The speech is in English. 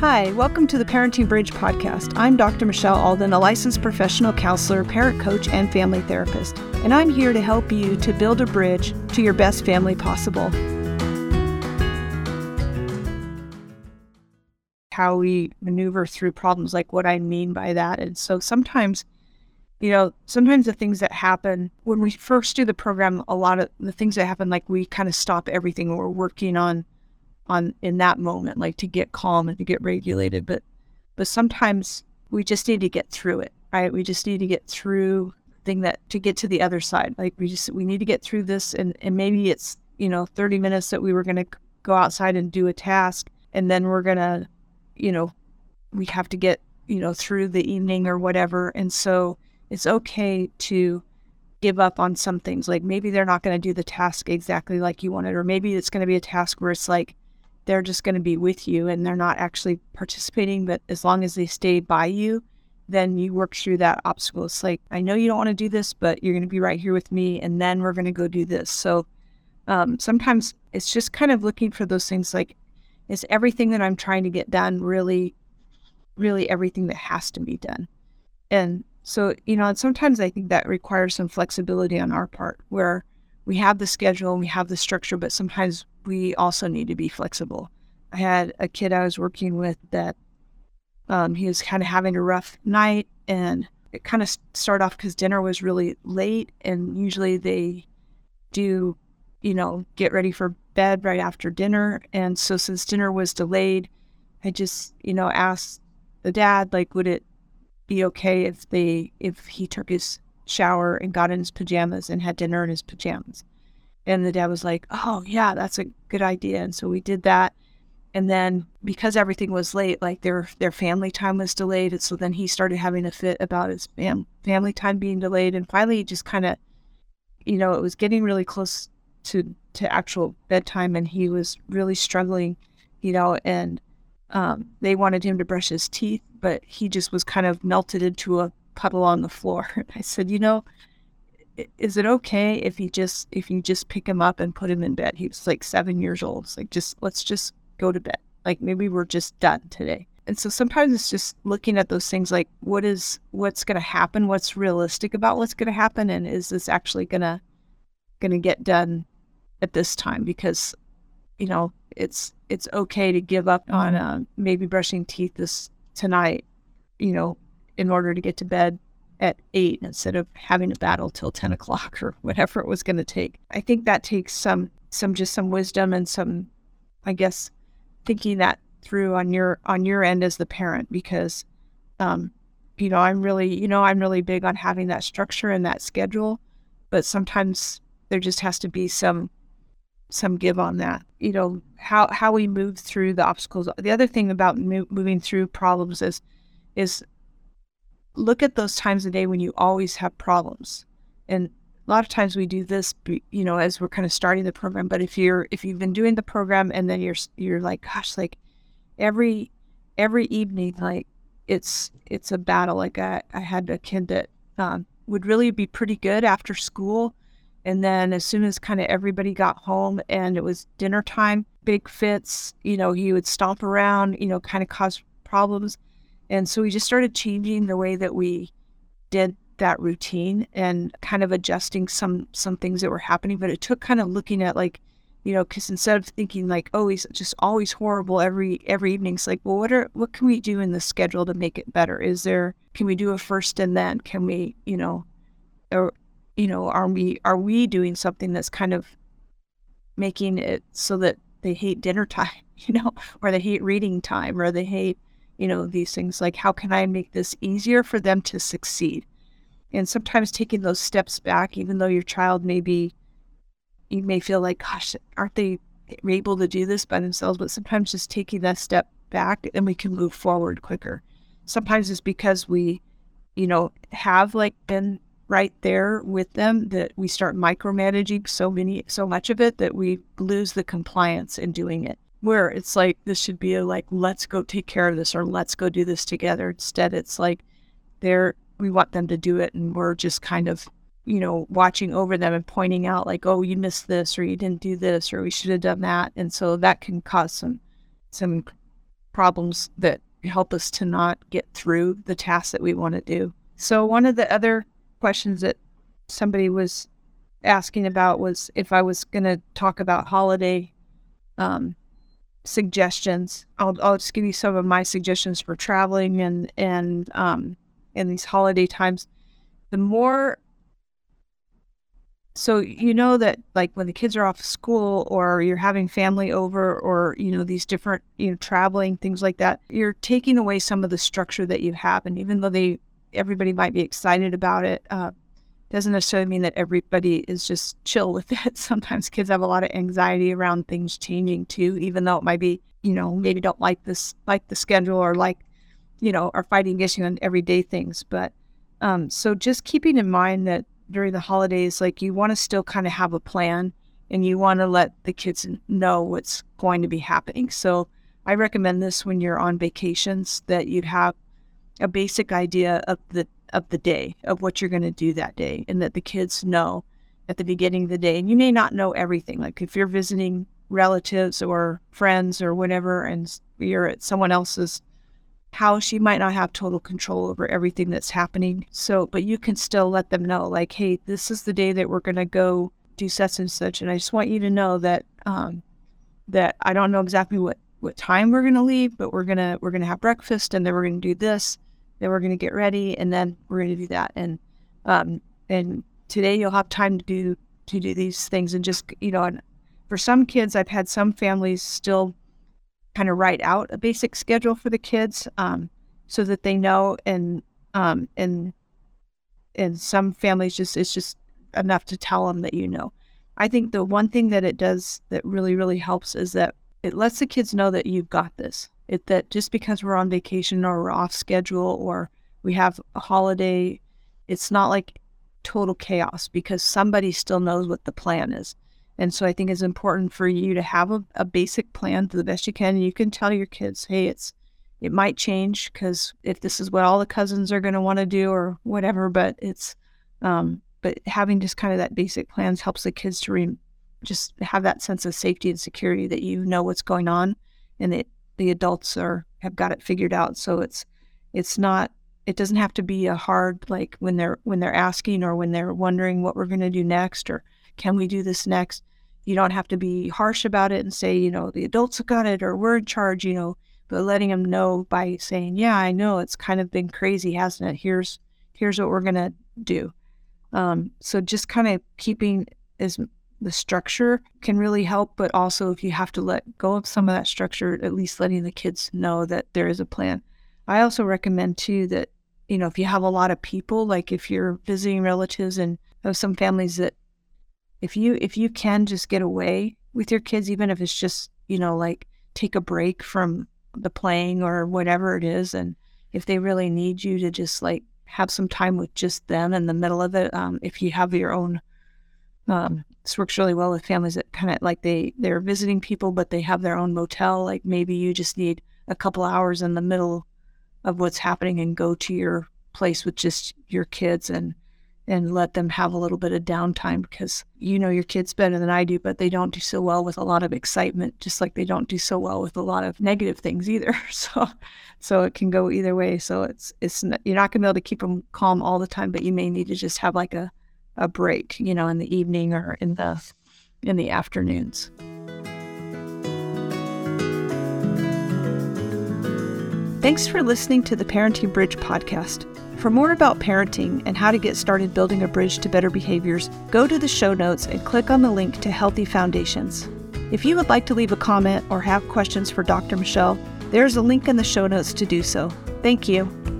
Hi, welcome to the Parenting Bridge podcast. I'm Dr. Michelle Alden, a licensed professional counselor, parent coach, and family therapist. And I'm here to help you to build a bridge to your best family possible. How we maneuver through problems, like what I mean by that. And so sometimes the things that happen when we first do the program, a lot of the things that happen, like we kind of stop everything we're working on in that moment, like to get calm and to get regulated. But sometimes we just need to get through it, right? We just need to get through to get to the other side. Like we need to get through this. And maybe it's, 30 minutes that we were going to go outside and do a task. And then we're going to, we have to get, through the evening or whatever. And so it's okay to give up on some things. Like maybe they're not going to do the task exactly like you wanted, or maybe it's going to be a task where it's like, they're just going to be with you and they're not actually participating, but as long as they stay by you, then you work through that obstacle. It's like, I know you don't want to do this, but you're going to be right here with me, and then we're going to go do this. So sometimes it's just kind of looking for those things, like, is everything that I'm trying to get done really, really everything that has to be done? And so, and sometimes I think that requires some flexibility on our part, where we have the schedule and we have the structure, but sometimes we also need to be flexible. I had a kid I was working with that he was kind of having a rough night, and it kind of started off because dinner was really late, and usually they do, get ready for bed right after dinner. And so since dinner was delayed, I just, asked the dad, like, would it be okay if he took his shower and got in his pajamas and had dinner in his pajamas? And the dad was like, oh yeah, that's a good idea. And so we did that. And then because everything was late, like their family time was delayed, and so then he started having a fit about his family time being delayed. And finally just kind of, it was getting really close to actual bedtime, and he was really struggling, and they wanted him to brush his teeth, but he just was kind of melted into a puddle on the floor. I said, is it okay if you just pick him up and put him in bed? He was like 7 years old. It's like, let's just go to bed. Like, maybe we're just done today. And so sometimes it's just looking at those things, like what's going to happen, what's realistic about what's going to happen, and is this actually going to get done at this time? Because, it's okay to give up on maybe brushing teeth tonight, in order to get to bed at 8 instead of having a battle till 10 o'clock or whatever it was going to take. I think that takes some wisdom and some, I guess, thinking that through on your end as the parent, because, I'm really big on having that structure and that schedule, but sometimes there just has to be some give on that, how we move through the obstacles. The other thing about moving through problems is look at those times a day when you always have problems. And a lot of times we do this, as we're kind of starting the program. But if you've been doing the program and then you're like, gosh, like every evening, like it's a battle. Like I had a kid that would really be pretty good after school, and then as soon as kind of everybody got home and it was dinner time, big fits. He would stomp around, kind of cause problems. And so we just started changing the way that we did that routine and kind of adjusting some things that were happening. But it took kind of looking at, like, because instead of thinking like, oh, he's just always horrible every evening, it's like, well, what can we do in the schedule to make it better? Can we do a first and then? Can we, are we doing something that's kind of making it so that they hate dinner time, or they hate reading time, or they hate, these things? Like, how can I make this easier for them to succeed? And sometimes taking those steps back, even though your child you may feel like, gosh, aren't they able to do this by themselves? But sometimes just taking that step back, and we can move forward quicker. Sometimes it's because we, have like been right there with them that we start micromanaging so much of it that we lose the compliance in doing it. Where it's like, this should be like, let's go take care of this, or let's go do this together. Instead, it's like we want them to do it, and we're just kind of, watching over them and pointing out like, oh, you missed this, or you didn't do this, or we should have done that. And so that can cause some problems that help us to not get through the tasks that we want to do. So one of the other questions that somebody was asking about was if I was going to talk about holiday suggestions. I'll just give you some of my suggestions for traveling and in these holiday times. So you know that, like, when the kids are off school or you're having family over or, you know, these different, you know, traveling, things like that, you're taking away some of the structure that you have. And even though everybody might be excited about it, doesn't necessarily mean that everybody is just chill with it. Sometimes kids have a lot of anxiety around things changing too, even though it might be, you know, maybe don't like the schedule or like, you know, are fighting issue on everyday things. But so just keeping in mind that during the holidays, like, you want to still kind of have a plan and you want to let the kids know what's going to be happening. So I recommend this when you're on vacations, that you'd have a basic idea of the day, of what you're going to do that day, and that the kids know at the beginning of the day. And you may not know everything. Like, if you're visiting relatives or friends or whatever, and you're at someone else's house, you might not have total control over everything that's happening. So, but you can still let them know, like, hey, this is the day that we're going to go do such and such. And I just want you to know that, that I don't know exactly what time we're going to leave, but we're going to have breakfast, and then we're going to do this, then we're going to get ready, and then we're going to do that. And today you'll have time to do these things. And just, you know, and for some kids, I've had some families still kind of write out a basic schedule for the kids, so that they know, and some families it's just enough to tell them that, you know. I think the one thing that it does that really, really helps is that it lets the kids know that you've got this. That just because we're on vacation or we're off schedule or we have a holiday, it's not like total chaos, because somebody still knows what the plan is. And so I think it's important for you to have a basic plan to the best you can. And you can tell your kids, hey, it might change, because if this is what all the cousins are going to want to do or whatever, but but having just kind of that basic plans helps the kids to just have that sense of safety and security that you know what's going on, and that the adults have got it figured out. So it doesn't have to be a hard, like, when they're asking or when they're wondering what we're going to do next or can we do this next. You don't have to be harsh about it and say, you know, the adults have got it or we're in charge, you know, but letting them know by saying, yeah, I know it's kind of been crazy, hasn't it? Here's what we're going to do. So just kind of keeping the structure can really help, but also if you have to let go of some of that structure, at least letting the kids know that there is a plan. I also recommend too that, you know, if you have a lot of people, like if you're visiting relatives, and I have some families that if you can just get away with your kids, even if it's just, you know, like take a break from the playing or whatever it is. And if they really need you to just like have some time with just them in the middle of it, if you have your own, this works really well with families that kind of like they're visiting people, but they have their own motel. Like maybe you just need a couple hours in the middle of what's happening and go to your place with just your kids and let them have a little bit of downtime, because you know your kids better than I do, but they don't do so well with a lot of excitement, just like they don't do so well with a lot of negative things either. So it can go either way. So it's you're not going to be able to keep them calm all the time, but you may need to just have like a break, you know, in the evening or in the afternoons. Thanks for listening to the Parenting Bridge podcast. For more about parenting and how to get started building a bridge to better behaviors, go to the show notes and click on the link to Healthy Foundations. If you would like to leave a comment or have questions for Dr. Michelle, there's a link in the show notes to do so. Thank you.